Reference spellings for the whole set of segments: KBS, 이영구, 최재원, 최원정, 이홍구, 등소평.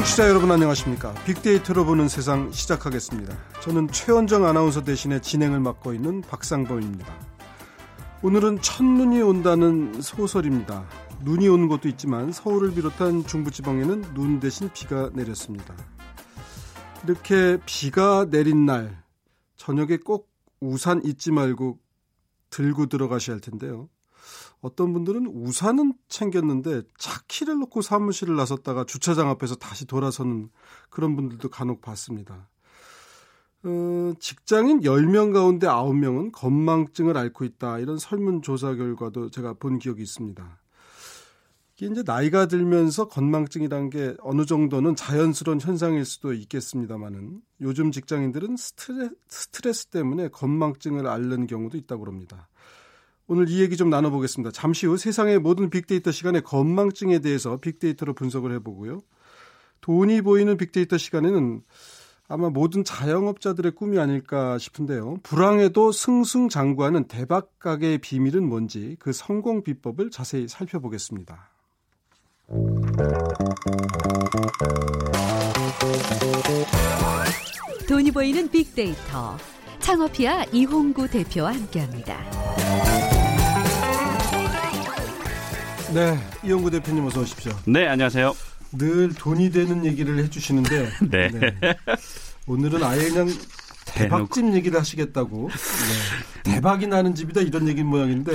청취자 여러분 안녕하십니까. 빅데이터로 보는 세상 시작하겠습니다. 저는 최원정 아나운서 대신에 진행을 맡고 있는 박상범입니다. 오늘은 첫눈이 온다는 소설입니다. 눈이 오는 것도 있지만 서울을 비롯한 중부지방에는 눈 대신 비가 내렸습니다. 이렇게 비가 내린 날 저녁에 꼭 우산 잊지 말고 들고 들어가셔야 할 텐데요. 어떤 분들은 우산은 챙겼는데 차 키를 놓고 사무실을 나섰다가 주차장 앞에서 다시 돌아서는 그런 분들도 간혹 봤습니다. 직장인 10명 가운데 9명은 건망증을 앓고 있다, 이런 설문조사 결과도 제가 본 기억이 있습니다. 이게 이제 나이가 들면서 건망증이라는 게 어느 정도는 자연스러운 현상일 수도 있겠습니다만은 요즘 직장인들은 스트레스 때문에 건망증을 앓는 경우도 있다고 합니다. 오늘 이 얘기 좀 나눠보겠습니다. 잠시 후 세상의 모든 빅데이터 시간에 건망증에 대해서 빅데이터로 분석을 해보고요. 돈이 보이는 빅데이터 시간에는 아마 모든 자영업자들의 꿈이 아닐까 싶은데요. 불황에도 승승장구하는 대박가게의 비밀은 뭔지 그 성공 비법을 자세히 살펴보겠습니다. 돈이 보이는 빅데이터, 창업이야 이홍구 대표와 함께합니다. 네, 이영구 대표님 어서 오십시오. 네, 안녕하세요. 늘 돈이 되는 얘기를 해주시는데 네. 네. 오늘은 아예 그냥 대박집 얘기를 하시겠다고. 네. 대박이 나는 집이다 이런 얘기인 모양인데.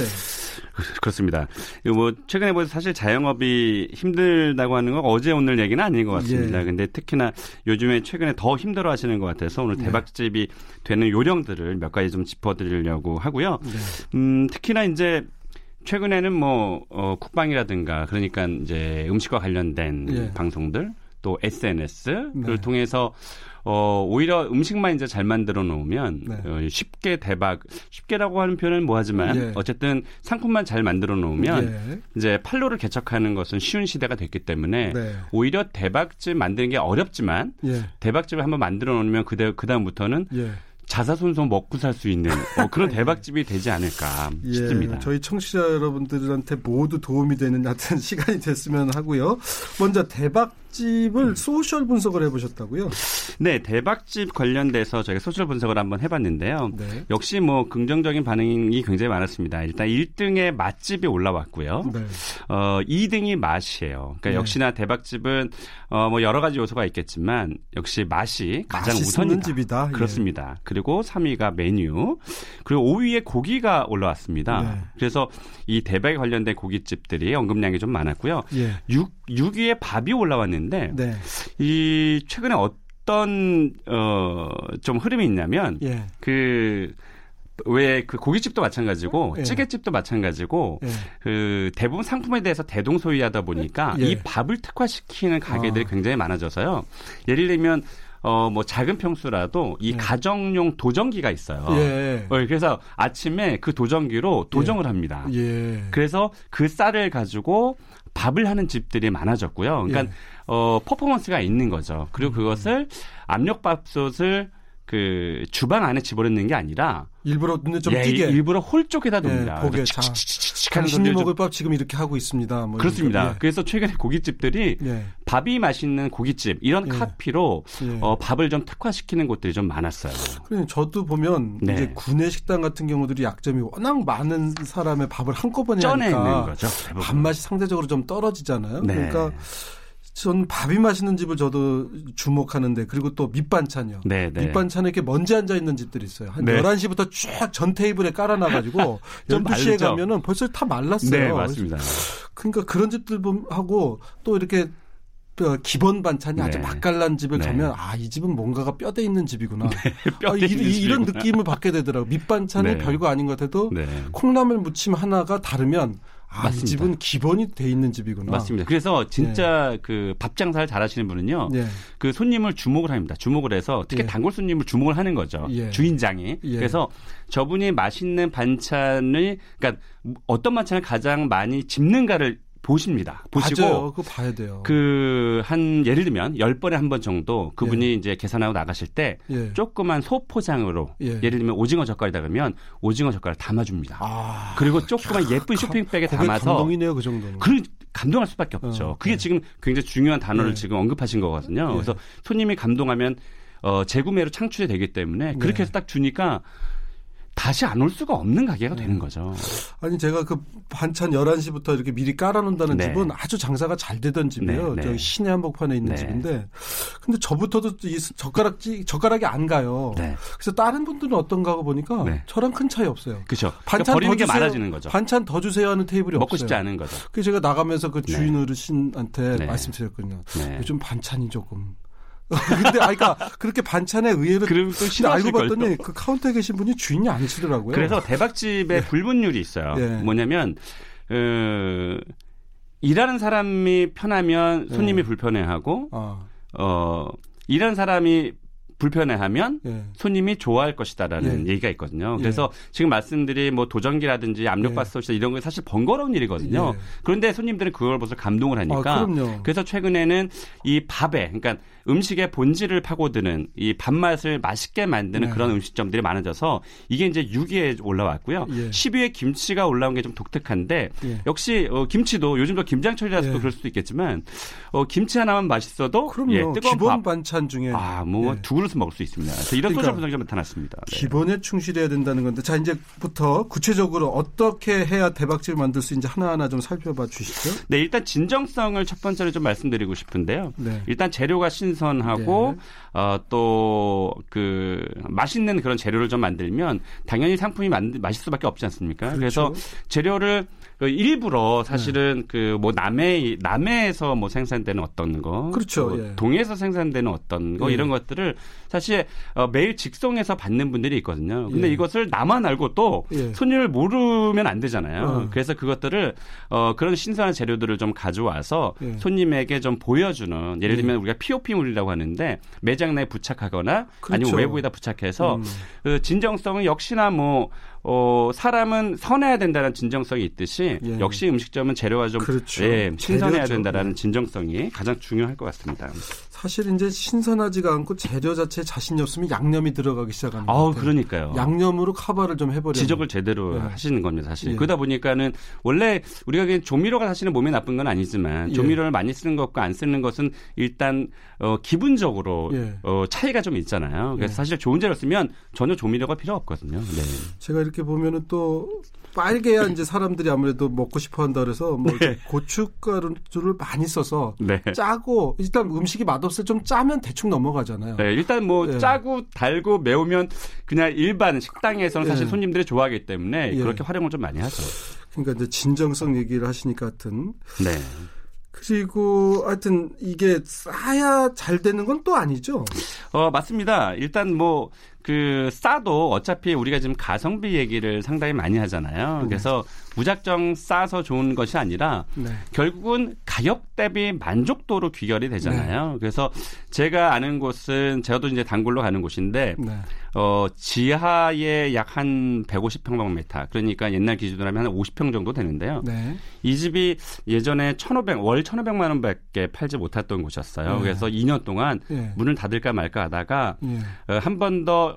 그렇습니다. 뭐 최근에 보면 사실 자영업이 힘들다고 하는 건 어제 오늘 얘기는 아닌 것 같습니다. 그런데 예. 특히나 요즘에 최근에 더 힘들어하시는 것 같아서 오늘 대박집이 네. 되는 요령들을 몇 가지 좀 짚어드리려고 하고요. 네. 특히나 이제. 최근에는 뭐 국방이라든가 그러니까 이제 음식과 관련된 예. 방송들 또 SNS를 네. 통해서 오히려 음식만 이제 잘 만들어 놓으면 네. 쉽게 대박, 쉽게라고 하는 표현은 뭐하지만 예. 어쨌든 상품만 잘 만들어 놓으면 예. 이제 판로를 개척하는 것은 쉬운 시대가 됐기 때문에 네. 오히려 대박집 만드는 게 어렵지만 예. 대박집을 한번 만들어 놓으면 그다음부터는 예. 자사손손 먹고 살 수 있는 그런 대박집이 되지 않을까 싶습니다. 예, 저희 청취자 여러분들한테 모두 도움이 되는 같은 시간이 됐으면 하고요. 먼저 대박집을 소셜 분석을 해보셨다고요? 네, 대박집 관련돼서 저희가 소셜 분석을 한번 해봤는데요. 네. 역시 뭐 긍정적인 반응이 굉장히 많았습니다. 일단 1등에 맛집이 올라왔고요. 네. 2등이 맛이에요. 그러니까 네. 역시나 대박집은 뭐 여러 가지 요소가 있겠지만 역시 맛이 가장 우선이다. 집이다. 그렇습니다. 예. 그리고 3위가 메뉴, 그리고 5위에 고기가 올라왔습니다. 네. 그래서 이 대박에 관련된 고깃집들이 언급량이 좀 많았고요. 예. 6위에 밥이 올라왔는데 네. 이 최근에 어떤 좀 흐름이 있냐면 예. 왜 고깃집도 마찬가지고 예. 찌개집도 마찬가지고 예. 대부분 상품에 대해서 대동소이하다 보니까 예. 이 밥을 특화시키는 가게들이 굉장히 많아져서요. 예를 들면 뭐 작은 평수라도 이 가정용 도정기가 있어요. 예. 그래서 아침에 그 도정기로 도정을 예. 합니다. 예. 그래서 그 쌀을 가지고 밥을 하는 집들이 많아졌고요. 그러니까 예. 퍼포먼스가 있는 거죠. 그리고 그것을 압력밥솥을 그 주방 안에 집어넣는 게 아니라 일부러 눈에 좀 띄게 일부러 홀 쪽에다 둡니다. 예, 당신이 먹을 밥 지금 이렇게 하고 있습니다. 뭐 그렇습니다. 예. 그래서 최근에 고깃집들이 예. 밥이 맛있는 고깃집 이런 예. 카피로 예. 밥을 좀 특화시키는 곳들이 좀 많았어요. 그래서 저도 보면 네. 이제 구내식당 같은 경우들이 약점이 워낙 많은 사람의 밥을 한꺼번에 하니까 거죠, 밥맛이 상대적으로 좀 떨어지잖아요. 네. 그러니까 전 밥이 맛있는 집을 저도 주목하는데, 그리고 또 밑반찬이요. 네네. 밑반찬에 이렇게 먼지 앉아 있는 집들이 있어요. 한 네. 11시부터 쫙 전 테이블에 깔아놔가지고 12시에 가면은 벌써 다 말랐어요. 네, 맞습니다. 그러니까 그런 집들 하고 또 이렇게 기본 반찬이 네. 아주 맛깔난 집에 네. 가면 아, 이 집은 뭔가가 뼈대 있는 집이구나. 네, 뼈대 있는 이런 집이구나. 느낌을 받게 되더라고요. 밑반찬이 네. 별거 아닌 것 같아도 네. 콩나물 무침 하나가 다르면 아, 이 집은 기본이 돼 있는 집이구나. 맞습니다. 그래서 진짜 예. 그 밥 장사를 잘하시는 분은요, 예. 그 손님을 주목을 합니다. 주목을 해서 특히 예. 단골 손님을 주목을 하는 거죠. 예. 주인장이. 예. 그래서 저분이 맛있는 반찬을, 그러니까 어떤 반찬을 가장 많이 집는가를 보십니다. 보시고 맞아요. 그거 봐야 돼요. 한 예를 들면 10번에 한 번 정도 그분이 예. 이제 계산하고 나가실 때 예. 조그만 소포장으로 예. 예를 들면 오징어 젓갈이다 그러면 오징어 젓갈을 담아줍니다. 아, 그리고 조그만 예쁜 쇼핑백에 담아서. 감동이네요. 그 정도는. 감동할 수밖에 없죠. 그게 네. 지금 굉장히 중요한 단어를 네. 지금 언급하신 거거든요. 네. 그래서 손님이 감동하면 재구매로 창출이 되기 때문에 네. 그렇게 해서 딱 주니까 다시 안 올 수가 없는 가게가 되는 거죠. 아니 제가 그 반찬 11시부터 이렇게 미리 깔아놓는다는 네. 집은 아주 장사가 잘 되던 집이에요. 네, 네. 저기 시내 한복판에 있는 네. 집인데 근데 저부터도 이 젓가락이 안 가요. 네. 그래서 다른 분들은 어떤가 하고 보니까 네. 저랑 큰 차이 없어요. 그렇죠. 반찬 그러니까 버리는 게 많아지는 거죠. 반찬 더 주세요 하는 테이블이 먹고 없어요. 먹고 싶지 않은 거죠. 그래서 제가 나가면서 그 주인 네. 어르신한테 네. 말씀드렸거든요. 네. 요즘 반찬이 조금... 근데 아까 그렇게 반찬에 의외로 알고 봤더니 그 카운터에 계신 분이 주인이 아니시더라고요. 그래서 대박집의 네. 불문율이 있어요. 네. 뭐냐면 일하는 사람이 편하면 손님이 네. 불편해하고 일하는 사람이 불편해하면 네. 손님이 좋아할 것이다라는 네. 얘기가 있거든요. 그래서 네. 지금 말씀드린 뭐 도전기라든지 압력밥솥이나 네. 이런 건 사실 번거로운 일이거든요. 네. 그런데 손님들은 그걸 벌써 감동을 하니까. 아, 그럼요. 그래서 최근에는 이 밥에 그러니까 음식의 본질을 파고드는 이 밥맛을 맛있게 만드는 네. 그런 음식점들이 많아져서 이게 이제 6위에 올라왔고요. 예. 10위에 김치가 올라온 게 좀 독특한데 예. 역시 김치도 요즘 또 김장철이라서 예. 또 그럴 수도 있겠지만 김치 하나만 맛있어도 예, 뜨거운 기본 밥. 반찬 중에 뭐 두 그릇 먹을 수 있습니다. 그래서 이런 소셜 분석이 좀 나타났습니다. 네. 기본에 충실해야 된다는 건데 자 이제부터 구체적으로 어떻게 해야 대박집을 만들 수 있는지 하나하나 좀 살펴봐 주시죠. 네 일단 진정성을 첫 번째로 좀 말씀드리고 싶은데요. 네. 일단 재료가 신선하고 네. 또 그 맛있는 그런 재료를 좀 만들면 당연히 상품이 맛있을 수밖에 없지 않습니까? 그렇죠. 그래서 재료를 일부러 사실은 네. 그 뭐 남해에서 뭐 생산되는 어떤 거, 그렇죠. 뭐 예. 동해에서 생산되는 어떤 거 예. 이런 것들을 사실 매일 직송해서 받는 분들이 있거든요. 근데 예. 이것을 나만 알고 또 예. 손님을 모르면 안 되잖아요. 그래서 그것들을 그런 신선한 재료들을 좀 가져와서 예. 손님에게 좀 보여주는 예를 들면 우리가 POP물이라고 하는데 매장 내에 부착하거나 그렇죠. 아니면 외부에다 부착해서 그 진정성은 역시나 뭐 사람은 선해야 된다는 진정성이 있듯이 예. 역시 음식점은 재료가 좀 그렇죠. 예, 신선해야 된다라는 진정성이 가장 중요할 것 같습니다. 사실 이제 신선하지가 않고 재료 자체에 자신이 없으면 양념이 들어가기 시작합니다. 아, 그러니까요. 양념으로 커버를 좀 해버려. 지적을 제대로 예. 하시는 겁니다, 사실. 예. 그러다 보니까는 원래 우리가 그냥 조미료가 사실은 몸에 나쁜 건 아니지만 조미료를 예. 많이 쓰는 것과 안 쓰는 것은 일단 기분적으로 예. 차이가 좀 있잖아요. 그래서 예. 사실 좋은 재료 쓰면 전혀 조미료가 필요 없거든요. 네. 제가 이렇게 보면은 또 빨개야 이제 사람들이 아무래도 먹고 싶어 한다 그래서 뭐 네. 고춧가루를 많이 써서 네. 짜고 일단 음식이 맛없을 좀 짜면 대충 넘어가잖아요. 네, 일단 뭐 네. 짜고 달고 매우면 그냥 일반 식당에서는 사실 네. 손님들이 좋아하기 때문에 네. 그렇게 활용을 좀 많이 하죠. 그러니까 이제 진정성 얘기를 하시니까 하여튼. 네. 그리고 하여튼 이게 싸야 잘 되는 건 또 아니죠? 맞습니다. 일단 뭐 그 싸도 어차피 우리가 지금 가성비 얘기를 상당히 많이 하잖아요. 그래서 무작정 싸서 좋은 것이 아니라 네. 결국은 가격 대비 만족도로 귀결이 되잖아요. 네. 그래서 제가 아는 곳은 제가도 이제 단골로 가는 곳인데 네. 지하에 약 한 150평방미터 그러니까 옛날 기준으로 하면 한 50평 정도 되는데요. 네. 이 집이 예전에 1,500 월 1,500만 원밖에 팔지 못했던 곳이었어요. 네. 그래서 2년 동안 네. 문을 닫을까 말까 하다가 네. 한 번 더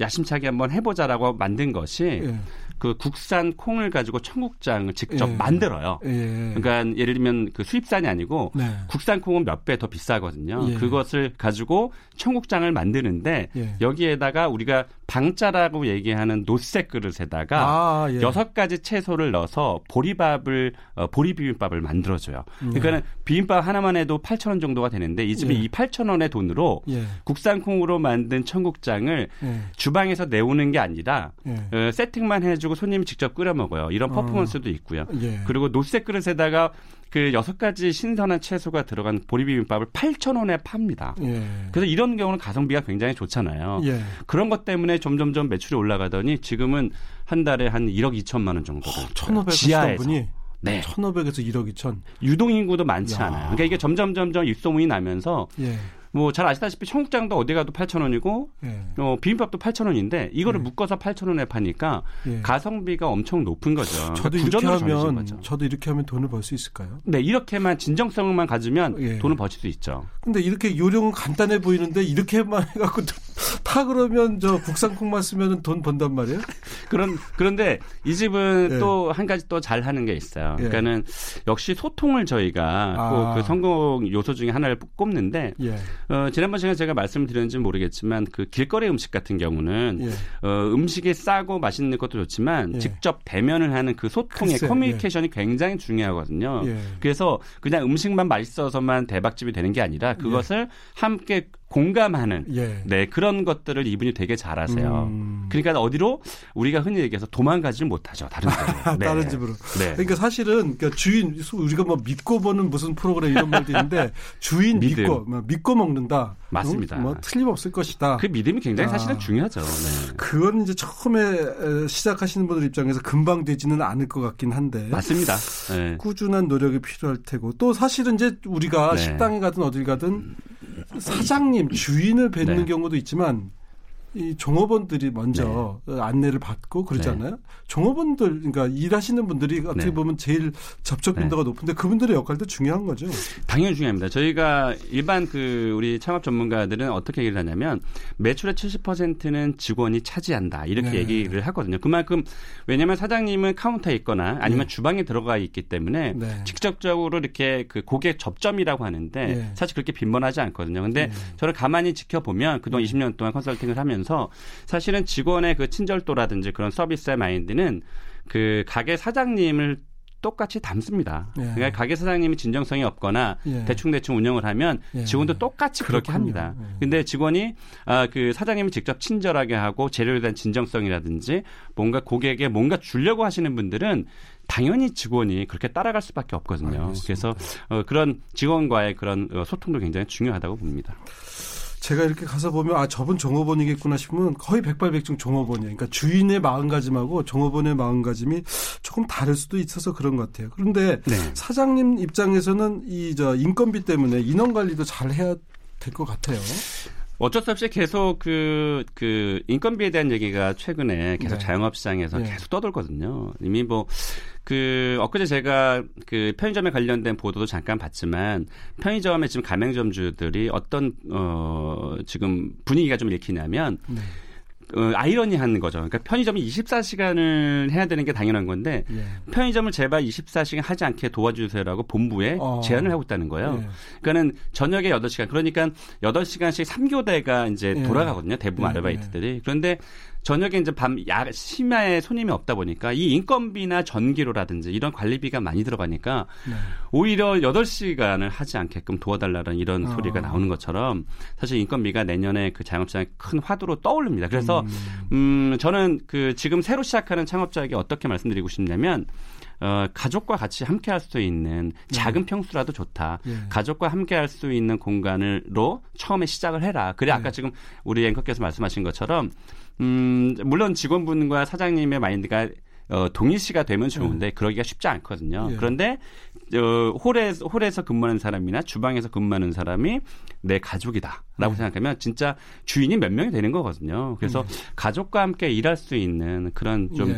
야심차게 한번 해보자라고 만든 것이 네. 그 국산 콩을 가지고 청국장을 직접 예. 만들어요. 예. 그러니까 예를 들면 그 수입산이 아니고 네. 국산 콩은 몇 배 더 비싸거든요. 예. 그것을 가지고 청국장을 만드는데 예. 여기에다가 우리가 방짜라고 얘기하는 노쇠 그릇에다가 6가지 채소를 넣어서 보리 비빔밥을 만들어줘요. 그러니까 비빔밥 하나만 해도 8,000원 정도가 되는데 이 집이 예. 이 8,000원의 돈으로 예. 국산 콩으로 만든 청국장을 예. 주방에서 내오는 게 아니라 예. 세팅만 해주고 손님이 직접 끓여 먹어요. 이런 퍼포먼스도 있고요. 예. 그리고 노쇠 그릇에다가 그 6가지 신선한 채소가 들어간 보리비빔밥을 8,000원에 팝니다. 예. 그래서 이런 경우는 가성비가 굉장히 좋잖아요. 예. 그런 것 때문에 점점점 매출이 올라가더니 지금은 한 달에 한 1억 2천만 원 정도. 1,500 시던 분이 네. 1,500에서 1억 2천. 유동 인구도 많지 않아요. 그러니까 이게 점점점 입소문이 나면서 예. 뭐 잘 아시다시피 청국장도 어디 가도 8,000원이고 예. 비빔밥도 8,000원인데 이거를 예. 묶어서 8,000원에 파니까 예. 가성비가 엄청 높은 거죠. 저도 이렇게 하면 거죠. 저도 이렇게 하면 돈을 벌 수 있을까요? 네, 이렇게만 진정성만 가지면 예. 돈을 버실 수 있죠. 근데 이렇게 요령은 간단해 보이는데 이렇게만 해 갖고 다 그러면 저 국산콩만 쓰면 돈 번단 말이에요? 그런데 이 집은 예. 또 한 가지 또 잘 하는 게 있어요. 예. 그러니까는 역시 소통을 저희가 꼭 그 성공 요소 중에 하나를 꼽는데 예. 지난번 시간에 제가 말씀드렸는지는 모르겠지만 그 길거리 음식 같은 경우는 예. 음식이 싸고 맛있는 것도 좋지만 예. 직접 대면을 하는 그 소통의 글쎄, 커뮤니케이션이 예. 굉장히 중요하거든요. 예. 그래서 그냥 음식만 맛있어서만 대박집이 되는 게 아니라 그것을 예. 함께 공감하는 예. 네 그런 것들을 이분이 되게 잘하세요. 그러니까 어디로 우리가 흔히 얘기해서 도망가지 못하죠. 다른 집으로. 네. 다른 집으로. 네. 그러니까 사실은 그러니까 주인 우리가 뭐 믿고 보는 무슨 프로그램 이런 말도 있는데 주인 믿음. 믿고 먹는다. 맞습니다. 뭐 틀림없을 것이다. 그 믿음이 굉장히 사실은 중요하죠. 네. 그건 이제 처음에 시작하시는 분들 입장에서 금방 되지는 않을 것 같긴 한데. 맞습니다. 네. 꾸준한 노력이 필요할 테고 또 사실은 이제 우리가 네. 식당에 가든 어딜 가든 사장님 주인을 뵙는 네. 경우도 있지만 이 종업원들이 먼저 네. 안내를 받고 그러잖아요. 네. 종업원들 그러니까 일하시는 분들이 어떻게 네. 보면 제일 접촉 빈도가 네. 높은데 그분들의 역할도 중요한 거죠. 당연히 중요합니다. 저희가 일반 그 우리 창업 전문가들은 어떻게 얘기를 하냐면 매출의 70%는 직원이 차지한다 이렇게 네. 얘기를 하거든요. 그만큼 왜냐하면 사장님은 카운터에 있거나 아니면 네. 주방에 들어가 있기 때문에 네. 직접적으로 이렇게 그 고객 접점이라고 하는데 네. 사실 그렇게 빈번하지 않거든요. 그런데 네. 저를 가만히 지켜보면 그동안 20년 동안 컨설팅을 하면 사실은 직원의 그 친절도라든지 그런 서비스의 마인드는 그 가게 사장님을 똑같이 닮습니다. 예. 그러니까 가게 사장님이 진정성이 없거나 예. 대충 운영을 하면 직원도 예. 똑같이 그렇게 그렇군요. 합니다. 그런데 예. 직원이 그 사장님이 직접 친절하게 하고 재료에 대한 진정성이라든지 뭔가 고객에 뭔가 주려고 하시는 분들은 당연히 직원이 그렇게 따라갈 수밖에 없거든요. 알겠습니다. 그래서 그런 직원과의 그런 소통도 굉장히 중요하다고 봅니다. 제가 이렇게 가서 보면 아 저분 종업원이겠구나 싶으면 거의 백발백중 종업원이에요. 그러니까 주인의 마음가짐하고 종업원의 마음가짐이 조금 다를 수도 있어서 그런 것 같아요. 그런데 네. 사장님 입장에서는 이 저 인건비 때문에 인원 관리도 잘 해야 될 것 같아요. 어쩔 수 없이 계속 그 인건비에 대한 얘기가 최근에 계속 네. 자영업 시장에서 네. 계속 떠돌거든요. 이미 뭐 그 엊그제 제가 그 편의점에 관련된 보도도 잠깐 봤지만 편의점에 지금 가맹점주들이 어떤 지금 분위기가 좀 읽히냐면 네. 아이러니한 거죠. 그러니까 편의점이 24시간을 해야 되는 게 당연한 건데 예. 편의점을 제발 24시간 하지 않게 도와주세요라고 본부에 제안을 하고 있다는 거예요. 예. 그러니까는 저녁에 8시간. 그러니까 8시간씩 3교대가 이제 예. 돌아가거든요. 대부분 예. 아르바이트들이. 그런데 저녁에 이제 심야에 손님이 없다 보니까 이 인건비나 전기료라든지 이런 관리비가 많이 들어가니까 네. 오히려 8시간을 하지 않게끔 도와달라는 이런 소리가 나오는 것처럼 사실 인건비가 내년에 그 자영업장에 큰 화두로 떠오릅니다. 그래서 저는 그 지금 새로 시작하는 창업자에게 어떻게 말씀드리고 싶냐면 가족과 같이 함께 할 수 있는 작은 평수라도 좋다. 예. 가족과 함께 할 수 있는 공간으로 처음에 시작을 해라. 그래 아까 예. 지금 우리 앵커께서 말씀하신 것처럼 물론 직원분과 사장님의 마인드가 동일시가 되면 좋은데 그러기가 쉽지 않거든요. 예. 그런데 홀에서 근무하는 사람이나 주방에서 근무하는 사람이 내 가족이다라고 생각하면 진짜 주인이 몇 명이 되는 거거든요. 그래서 가족과 함께 일할 수 있는 그런 좀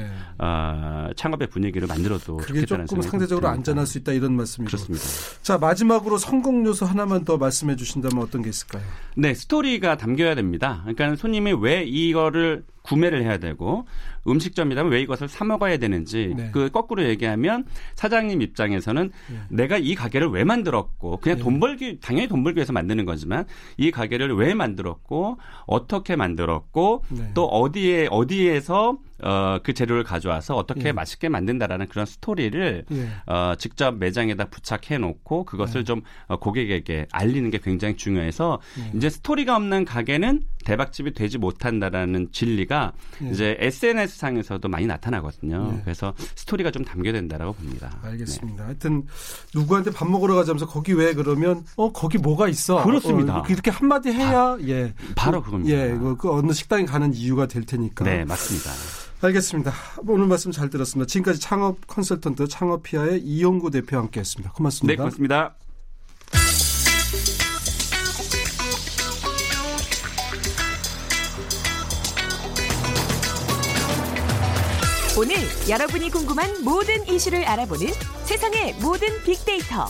창업의 분위기를 만들어도 그게 조금 상대적으로 안전할 수 있다 이런 말씀이죠. 그렇습니다. 자 마지막으로 성공 요소 하나만 더 말씀해 주신다면 어떤 게 있을까요? 네 스토리가 담겨야 됩니다. 그러니까 손님이 왜 이거를 구매를 해야 되고 음식점이라면 왜 이것을 사 먹어야 되는지 네. 그 거꾸로 얘기하면 사장님 입장에서는 네. 내가 이 가게를 왜 만들었고 그냥 네. 당연히 돈 벌기 위해서 만드는 거지만 이 가게를 왜 만들었고 어떻게 만들었고 네. 또 어디에서 그 재료를 가져와서 어떻게 예. 맛있게 만든다라는 그런 스토리를 예. 직접 매장에다 부착해놓고 그것을 예. 좀 고객에게 알리는 게 굉장히 중요해서 예. 이제 스토리가 없는 가게는 대박집이 되지 못한다라는 진리가 예. 이제 SNS상에서도 많이 나타나거든요. 예. 그래서 스토리가 좀 담겨야 된다라고 봅니다. 알겠습니다. 네. 하여튼 누구한테 밥 먹으러 가자면서 거기 왜 그러면 거기 뭐가 있어? 그렇습니다. 이렇게 한마디 해야 예. 바로 그겁니다. 예, 그 어느 식당에 가는 이유가 될 테니까. 네, 맞습니다. 알겠습니다. 오늘 말씀 잘 들었습니다. 지금까지 창업 컨설턴트 창업피아의 이영구 대표와 함께했습니다. 고맙습니다. 네, 고맙습니다. 오늘 여러분이 궁금한 모든 이슈를 알아보는 세상의 모든 빅데이터.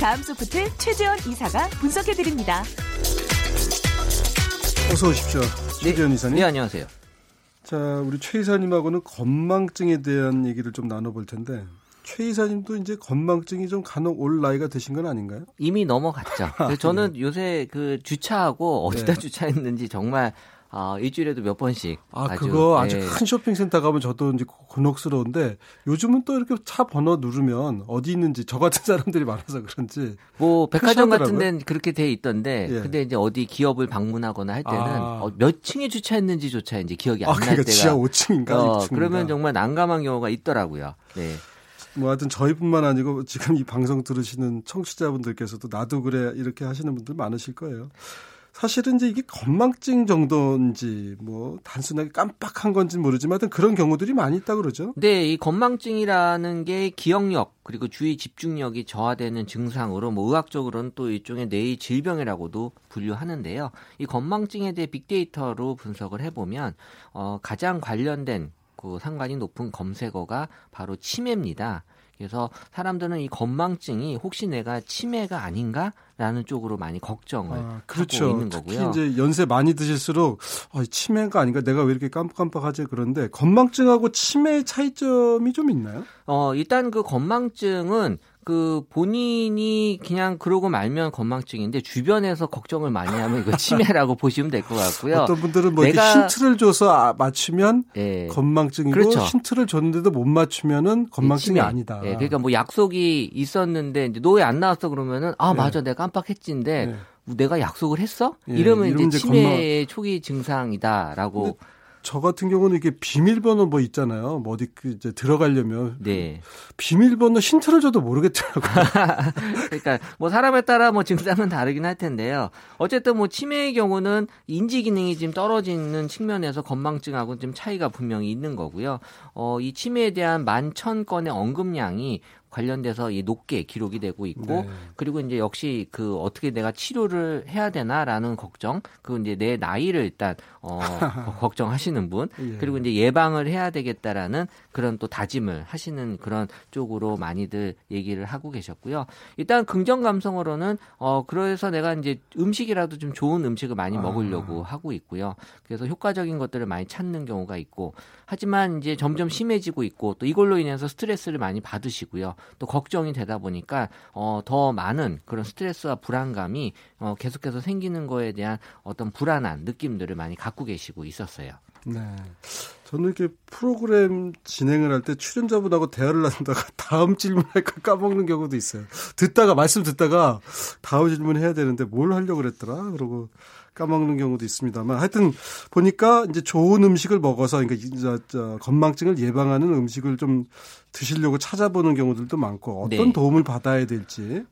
다음 소프트 최재원 이사가 분석해드립니다. 어서 오십시오. 최재원 이사님. 네, 안녕하세요. 자, 우리 최 이사님하고는 건망증에 대한 얘기를 좀 나눠볼 텐데 최 이사님도 이제 건망증이 좀 간혹 올 나이가 드신 건 아닌가요? 이미 넘어갔죠. 저는 네. 요새 그 주차하고 어디다 네. 주차했는지 정말 일주일에도 몇 번씩. 그거 아주 큰 쇼핑센터 가면 저도 이제 곤혹스러운데 요즘은 또 이렇게 차 번호 누르면 어디 있는지 저 같은 사람들이 많아서 그런지. 뭐 백화점 같은 데는 그렇게 돼 있던데, 예. 근데 이제 어디 기업을 방문하거나 할 때는 몇 층에 주차했는지조차 이제 기억이 안 날 그러니까 때가. 지하 5층인가? 그러면 정말 난감한 경우가 있더라고요. 네. 뭐 하여튼 저희뿐만 아니고 지금 이 방송 들으시는 청취자분들께서도 나도 그래 이렇게 하시는 분들 많으실 거예요. 사실은 이제 이게 건망증 정도인지 뭐 단순하게 깜빡한 건지 모르지만 하여튼 그런 경우들이 많이 있다고 그러죠. 네, 이 건망증이라는 게 기억력 그리고 주의 집중력이 저하되는 증상으로 뭐 의학적으로는 또 일종의 뇌의 질병이라고도 분류하는데요. 이 건망증에 대해 빅데이터로 분석을 해보면 가장 관련된 그 상관이 높은 검색어가 바로 치매입니다. 그래서 사람들은 이 건망증이 혹시 내가 치매가 아닌가라는 쪽으로 많이 걱정을 하고 있는 거고요. 특히 이제 연세 많이 드실수록 치매가 아닌가 내가 왜 이렇게 깜빡깜빡하지 그런데 건망증하고 치매의 차이점이 좀 있나요? 일단 그 건망증은 그 본인이 그냥 그러고 말면 건망증인데 주변에서 걱정을 많이 하면 이거 치매라고 보시면 될 것 같고요. 어떤 분들은 뭐 내가 힌트를 줘서 맞추면 네. 건망증이고 그렇죠. 힌트를 줬는데도 못 맞추면은 건망증이 네, 아니다. 네, 그러니까 뭐 약속이 있었는데 이제 너 왜 안 나왔어 그러면은 네. 맞아 내가 깜빡했지인데 네. 내가 약속을 했어? 네, 이러면 이제 치매의 초기 증상이다라고. 저 같은 경우는 이게 비밀번호 뭐 있잖아요. 뭐 어디 이제 들어가려면 네. 비밀번호 힌트를 줘도 모르겠더라고요. 그러니까 뭐 사람에 따라 뭐 증상은 다르긴 할 텐데요. 어쨌든 뭐 치매의 경우는 인지 기능이 지금 떨어지는 측면에서 건망증하고는 좀 차이가 분명히 있는 거고요. 이 치매에 대한 11,000건의 언급량이 관련돼서 높게 기록이 되고 있고 네. 그리고 이제 역시 그 어떻게 내가 치료를 해야 되나라는 걱정, 그 이제 내 나이를 일단 걱정하시는 분, 예. 그리고 이제 예방을 해야 되겠다라는 그런 또 다짐을 하시는 그런 쪽으로 많이들 얘기를 하고 계셨고요. 일단 긍정 감성으로는 그래서 내가 이제 음식이라도 좀 좋은 음식을 많이 먹으려고 하고 있고요. 그래서 효과적인 것들을 많이 찾는 경우가 있고, 하지만 이제 점점 심해지고 있고 또 이걸로 인해서 스트레스를 많이 받으시고요. 또 걱정이 되다 보니까 더 많은 그런 스트레스와 불안감이 계속해서 생기는 거에 대한 어떤 불안한 느낌들을 많이 갖고 계시고 있었어요. 네, 저는 이렇게 프로그램 진행을 할 때 출연자분하고 대화를 나눈다가 다음 질문할까 까먹는 경우도 있어요. 말씀 듣다가 다음 질문해야 되는데 뭘 하려고 그랬더라 그러고 까먹는 경우도 있습니다만, 하여튼 보니까 이제 좋은 음식을 먹어서 그러니까 건망증을 예방하는 음식을 좀 드시려고 찾아보는 경우들도 많고 어떤 네. 도움을 받아야 될지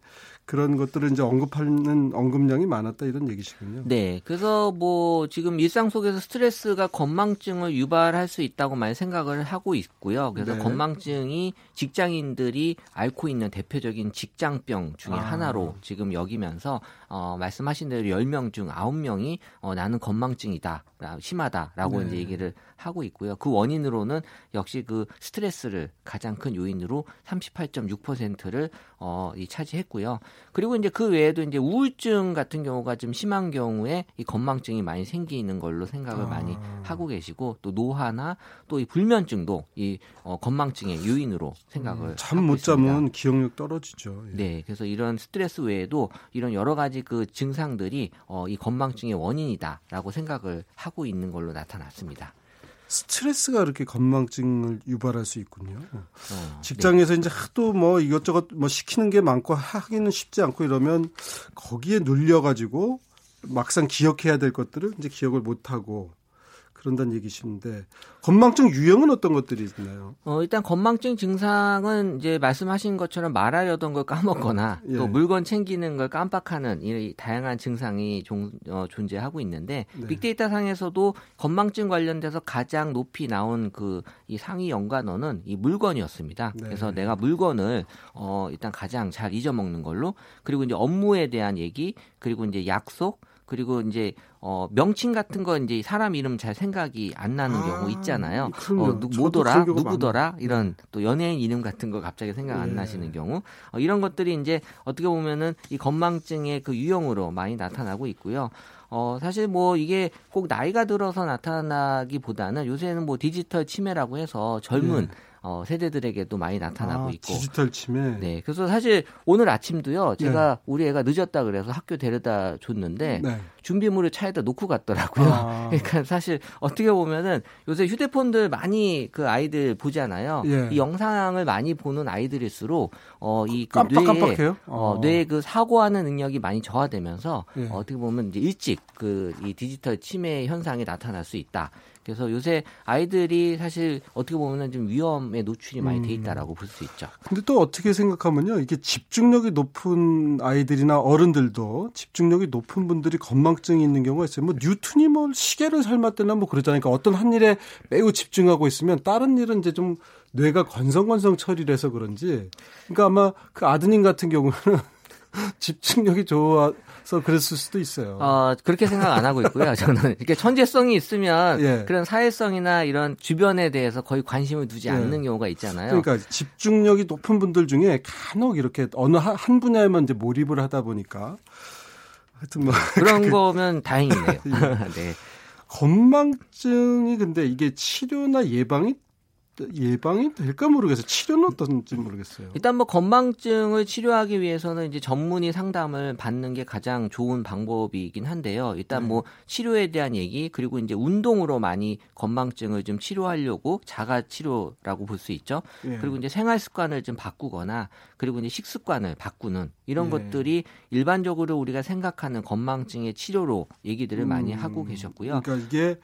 그런 것들을 이제 언급하는 언급량이 많았다 이런 얘기시군요. 네. 그래서 뭐 지금 일상 속에서 스트레스가 건망증을 유발할 수 있다고 많이 생각을 하고 있고요. 그래서 네. 건망증이 직장인들이 앓고 있는 대표적인 직장병 중에 하나로 지금 여기면서 말씀하신 대로 10명 중 9명이 나는 건망증이다. 심하다라고 네. 이제 얘기를 하고 있고요. 그 원인으로는 역시 그 스트레스를 가장 큰 요인으로 38.6%를 차지했고요. 그리고 이제 그 외에도 이제 우울증 같은 경우가 좀 심한 경우에 이 건망증이 많이 생기는 걸로 생각을 많이 하고 계시고, 또 노화나 또 이 불면증도 이 건망증의 요인으로 생각을 잠 못 자면 기억력 떨어지죠. 예. 네, 그래서 이런 스트레스 외에도 이런 여러 가지 그 증상들이 이 건망증의 원인이다라고 생각을 하고 있는 걸로 나타났습니다. 스트레스가 이렇게 건망증을 유발할 수 있군요. 직장에서 네. 이제 하도 뭐 이것저것 뭐 시키는 게 많고 하기는 쉽지 않고 이러면 거기에 눌려가지고 막상 기억해야 될 것들을 이제 기억을 못하고 그런다는 얘기신데, 건망증 유형은 어떤 것들이 있나요? 일단 건망증 증상은 이제 말씀하신 것처럼 말하려던 걸 까먹거나 예. 또 물건 챙기는 걸 깜빡하는 이 다양한 증상이 존재하고 있는데 네. 빅데이터 상에서도 건망증 관련돼서 가장 높이 나온 그 이 상위 연관어는 이 물건이었습니다. 네. 그래서 내가 물건을 일단 가장 잘 잊어먹는 걸로, 그리고 이제 업무에 대한 얘기, 그리고 이제 약속, 그리고 이제 명칭 같은 거 이제 사람 이름 잘 생각이 안 나는 경우 있잖아요. 뭐더라, 누구더라 이런 또 연예인 이름 같은 거 갑자기 생각 안 나시는 경우 이런 것들이 이제 어떻게 보면은 이 건망증의 그 유형으로 많이 나타나고 있고요. 사실 뭐 이게 꼭 나이가 들어서 나타나기보다는 요새는 뭐 디지털 치매라고 해서 젊은 세대들에게도 많이 나타나고 있고. 디지털 치매. 네. 그래서 사실 오늘 아침도요. 제가 우리 애가 늦었다 그래서 학교 데려다 줬는데 준비물을 차에다 놓고 갔더라고요. 그러니까 사실 어떻게 보면은 요새 휴대폰들 많이 그 아이들 보잖아요. 이 영상을 많이 보는 아이들일수록 이 그 뇌에 뇌에 그 사고하는 능력이 많이 저하되면서 어떻게 보면 이제 일찍 그 이 디지털 치매 현상이 나타날 수 있다. 그래서 요새 아이들이 사실 어떻게 보면은 좀 위험에 노출이 많이 돼 있다라고 볼 수 있죠. 근데 또 어떻게 생각하면요, 이게 집중력이 높은 아이들이나 어른들도 집중력이 높은 분들이 건망증이 있는 경우가 있어요. 뭐 뉴턴이 뭐 시계를 삶았대나 뭐 그러잖아요. 그러니까 어떤 한 일에 매우 집중하고 있으면 다른 일은 이제 좀 뇌가 건성건성 처리를 해서 그런지. 그러니까 아마 그 아드님 같은 경우는 집중력이 좋아. 그래서 그랬을 수도 있어요. 그렇게 생각 안 하고 있고요. 저는 이렇게 천재성이 있으면 그런 사회성이나 이런 주변에 대해서 거의 관심을 두지 않는 경우가 있잖아요. 그러니까 집중력이 높은 분들 중에 간혹 이렇게 어느 한 분야에만 이제 몰입을 하다 보니까 하여튼 뭐 그런 거면 다행이네요. 네. 건망증이 근데 이게 치료나 예방이 될까 모르겠어요. 치료는 어떤지 모르겠어요. 일단 뭐 건망증을 치료하기 위해서는 이제 전문의 상담을 받는 게 가장 좋은 방법이긴 한데요. 일단 뭐 치료에 대한 얘기 그리고 이제 운동으로 많이 건망증을 좀 치료하려고 자가 치료라고 볼 수 있죠. 그리고 이제 생활 습관을 좀 바꾸거나 그리고 이제 식습관을 바꾸는 이런 것들이 일반적으로 우리가 생각하는 건망증의 치료로 얘기들을 많이 하고 계셨고요. 그러니까 이게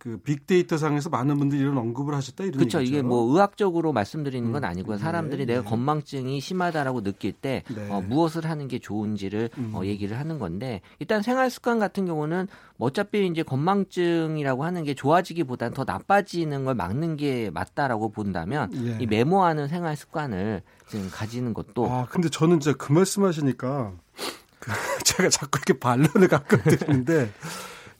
그 빅데이터 상에서 많은 분들이 이런 언급을 하셨다 이런 얘기죠. 그렇죠. 이게 뭐 의학적으로 말씀드리는 건 아니고요. 사람들이 내가 건망증이 심하다라고 느낄 때 무엇을 하는 게 좋은지를 얘기를 하는 건데, 일단 생활 습관 같은 경우는 어차피 이제 건망증이라고 하는 게 좋아지기보다는 더 나빠지는 걸 막는 게 맞다라고 본다면 이 메모하는 생활 습관을 지금 가지는 것도. 아 근데 저는 진짜 그 말씀하시니까 제가 자꾸 이렇게 반론을 가끔 드리는데.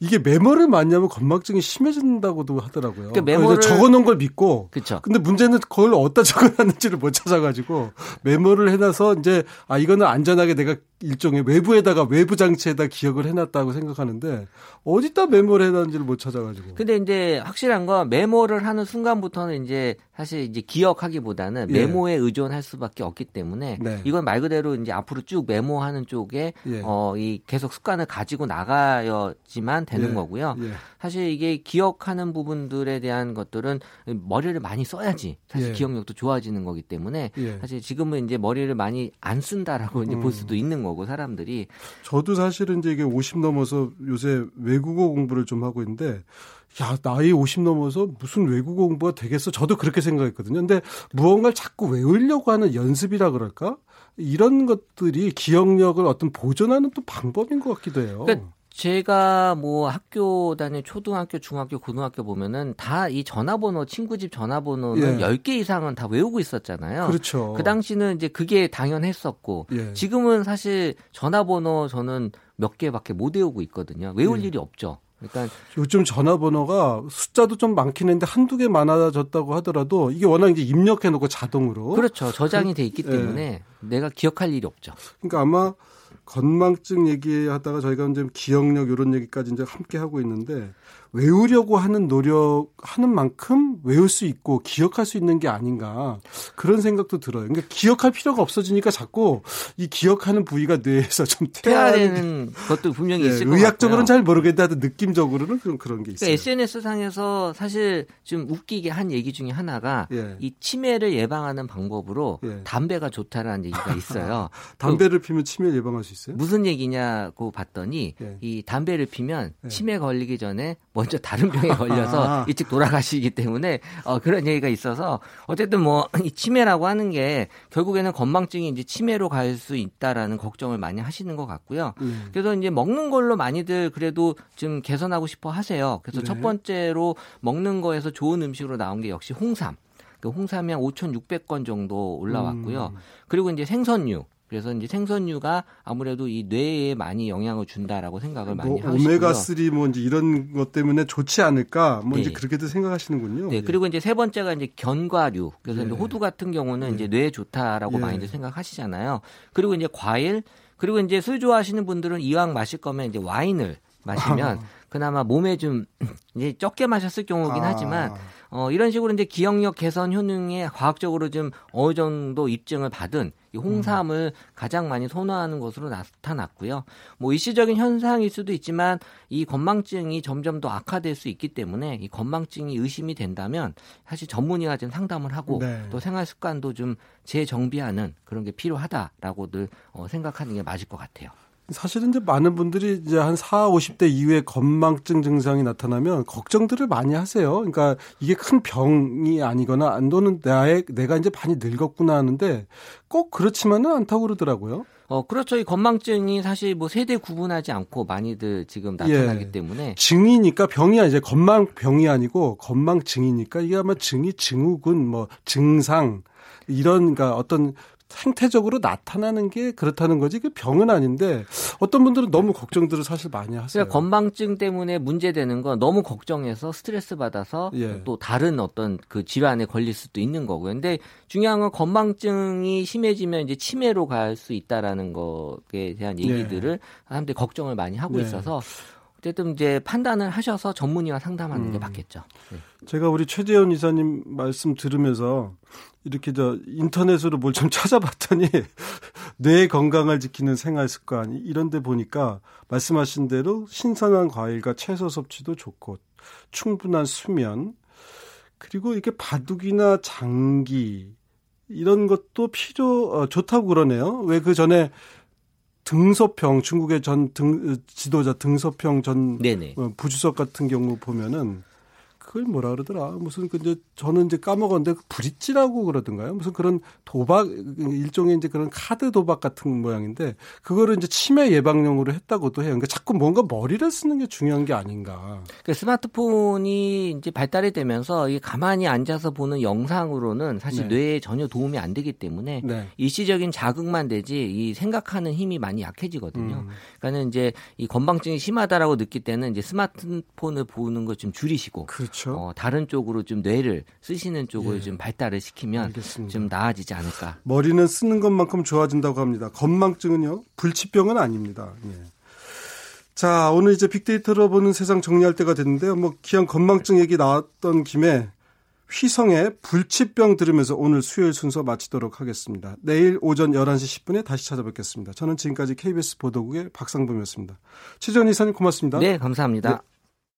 이게 메모를 많이 하면 건망증이 심해진다고도 하더라고요. 그러니까 메모를 적어놓은 걸 믿고. 그렇죠. 근데 문제는 그걸 어디다 적어놨는지를 못 찾아가지고 메모를 해놔서 이제 아 이거는 안전하게 내가 일종의 외부에다가 외부 장치에다 기억을 해놨다고 생각하는데 어디다 메모를 해놨는지를 못 찾아가지고. 근데 이제 확실한 건 메모를 하는 순간부터는 이제 사실 이제 기억하기보다는 메모에 의존할 수밖에 없기 때문에 이건 말 그대로 이제 앞으로 쭉 메모하는 쪽에 이 계속 습관을 가지고 나가야지만 되는 거고요. 사실 이게 기억하는 부분들에 대한 것들은 머리를 많이 써야지 사실 기억력도 좋아지는 거기 때문에 사실 지금은 이제 머리를 많이 안 쓴다라고 이제 볼 수도 있는 거고 사람들이. 저도 사실은 이제 이게 50 넘어서 요새 외국어 공부를 좀 하고 있는데. 야, 나이 50 넘어서 무슨 외국어 공부가 되겠어? 저도 그렇게 생각했거든요. 근데 무언가를 자꾸 외우려고 하는 연습이라 그럴까? 이런 것들이 기억력을 어떤 보존하는 또 방법인 것 같기도 해요. 그러니까 제가 뭐 학교 다니는 초등학교, 중학교, 고등학교 보면은 다 이 전화번호, 친구 집 전화번호는 10개 이상은 다 외우고 있었잖아요. 그렇죠. 그 당시는 이제 그게 당연했었고 지금은 사실 전화번호 저는 몇 개밖에 못 외우고 있거든요. 외울 일이 없죠. 그러니까 요즘 전화번호가 숫자도 좀 많긴 했는데 한두 개 많아졌다고 하더라도 이게 워낙 이제 입력해놓고 자동으로. 그렇죠. 저장이 돼 있기 때문에 내가 기억할 일이 없죠. 그러니까 아마 건망증 얘기하다가 저희가 이제 기억력 이런 얘기까지 이제 함께 하고 있는데 외우려고 하는 노력하는 만큼 외울 수 있고 기억할 수 있는 게 아닌가 그런 생각도 들어요. 그러니까 기억할 필요가 없어지니까 자꾸 이 기억하는 부위가 뇌에서 좀 퇴화되는 것도 분명히 있을 것 같아요. 의학적으로는 잘 모르겠는데 하여튼 느낌적으로는 그런 게 있어요. 그러니까 SNS상에서 사실 좀 웃기게 한 얘기 중에 하나가 이 치매를 예방하는 방법으로 담배가 좋다라는 얘기가 있어요. 담배를 피면 치매를 예방할 수 있어요? 무슨 얘기냐고 봤더니 이 담배를 피면 치매 걸리기 전에 먼저 다른 병에 걸려서 일찍 돌아가시기 때문에 그런 얘기가 있어서 어쨌든 뭐 이 치매라고 하는 게 결국에는 건망증이 이제 치매로 갈 수 있다라는 걱정을 많이 하시는 것 같고요. 그래서 이제 먹는 걸로 많이들 그래도 좀 개선하고 싶어 하세요. 그래서 첫 번째로 먹는 거에서 좋은 음식으로 나온 게 역시 홍삼. 그 홍삼이 한 5,600건 정도 올라왔고요. 그리고 이제 생선류. 그래서 이제 생선류가 아무래도 이 뇌에 많이 영향을 준다라고 생각을 많이 하시고요. 오메가 3 뭐 이제 이런 것 때문에 좋지 않을까 뭐 네. 이제 그렇게도 생각하시는군요. 네, 그리고 이제 세 번째가 이제 견과류. 그래서 네. 이제 호두 같은 경우는 네. 이제 뇌에 좋다라고 네. 많이들 생각하시잖아요. 그리고 이제 과일, 그리고 이제 술 좋아하시는 분들은 이왕 마실 거면 이제 와인을 마시면 그나마 몸에 좀 이제 적게 마셨을 경우긴 하지만 이런 식으로 이제 기억력 개선 효능에 과학적으로 좀 어느 정도 입증을 받은 이 홍삼을 가장 많이 선호하는 것으로 나타났고요. 뭐 일시적인 현상일 수도 있지만 이 건망증이 점점 더 악화될 수 있기 때문에 이 건망증이 의심이 된다면 사실 전문의가 좀 상담을 하고 네. 또 생활 습관도 좀 재정비하는 그런 게 필요하다라고들 생각하는 게 맞을 것 같아요. 사실은 이제 많은 분들이 이제 한 40, 50대 이후에 건망증 증상이 나타나면 걱정들을 많이 하세요. 그러니까 이게 큰 병이 아니거나 안 도는 내가 이제 많이 늙었구나 하는데 꼭 그렇지만은 않다고 그러더라고요. 그렇죠. 이 건망증이 사실 뭐 세대 구분하지 않고 많이들 지금 나타나기 예. 때문에. 증이니까 병이 아니죠. 건망병이 아니고 건망증이니까 이게 아마 증이 증후군 뭐 증상 이런 그러니까 어떤 상태적으로 나타나는 게 그렇다는 거지 그 병은 아닌데 어떤 분들은 너무 걱정들을 사실 많이 하세요. 그러니까 건망증 때문에 문제되는 건 너무 걱정해서 스트레스 받아서 예. 또 다른 어떤 그 질환에 걸릴 수도 있는 거고요. 근데 중요한 건 건망증이 심해지면 이제 치매로 갈 수 있다라는 거에 대한 얘기들을 예. 사람들이 걱정을 많이 하고 예. 있어서 어쨌든 이제 판단을 하셔서 전문의와 상담하는 게 맞겠죠. 네. 제가 우리 최재원 이사님 말씀 들으면서 이렇게 인터넷으로 뭘 좀 찾아봤더니 뇌 건강을 지키는 생활 습관 이런 데 보니까 말씀하신 대로 신선한 과일과 채소 섭취도 좋고 충분한 수면 그리고 이렇게 바둑이나 장기 이런 것도 좋다고 그러네요. 왜 그 전에 등소평 중국의 지도자 등소평 전 네네. 부주석 같은 경우 보면은 그걸 뭐라 그러더라 무슨 이제 저는 이제 까먹었는데 브릿지라고 그러던가요 무슨 그런 도박 일종의 이제 그런 카드 도박 같은 모양인데 그거를 이제 치매 예방용으로 했다고도 해요. 그러니까 자꾸 뭔가 머리를 쓰는 게 중요한 게 아닌가. 그러니까 스마트폰이 이제 발달이 되면서 이 가만히 앉아서 보는 영상으로는 사실 네. 뇌에 전혀 도움이 안 되기 때문에 네. 일시적인 자극만 되지 이 생각하는 힘이 많이 약해지거든요. 그러니까는 이제 이 건망증이 심하다라고 느낄 때는 이제 스마트폰을 보는 걸 좀 줄이시고. 그렇죠. 다른 쪽으로 좀 뇌를 쓰시는 쪽으로 예. 좀 발달을 시키면 알겠습니다. 좀 나아지지 않을까. 머리는 쓰는 것만큼 좋아진다고 합니다. 건망증은요, 불치병은 아닙니다. 예. 자, 오늘 이제 빅데이터로 보는 세상 정리할 때가 됐는데요. 뭐 기왕 건망증 얘기 나왔던 김에 휘성의 불치병 들으면서 오늘 수요일 순서 마치도록 하겠습니다. 내일 오전 11시 10분에 다시 찾아뵙겠습니다. 저는 지금까지 KBS 보도국의 박상범이었습니다. 최재원 이사님 고맙습니다. 네, 감사합니다. 네.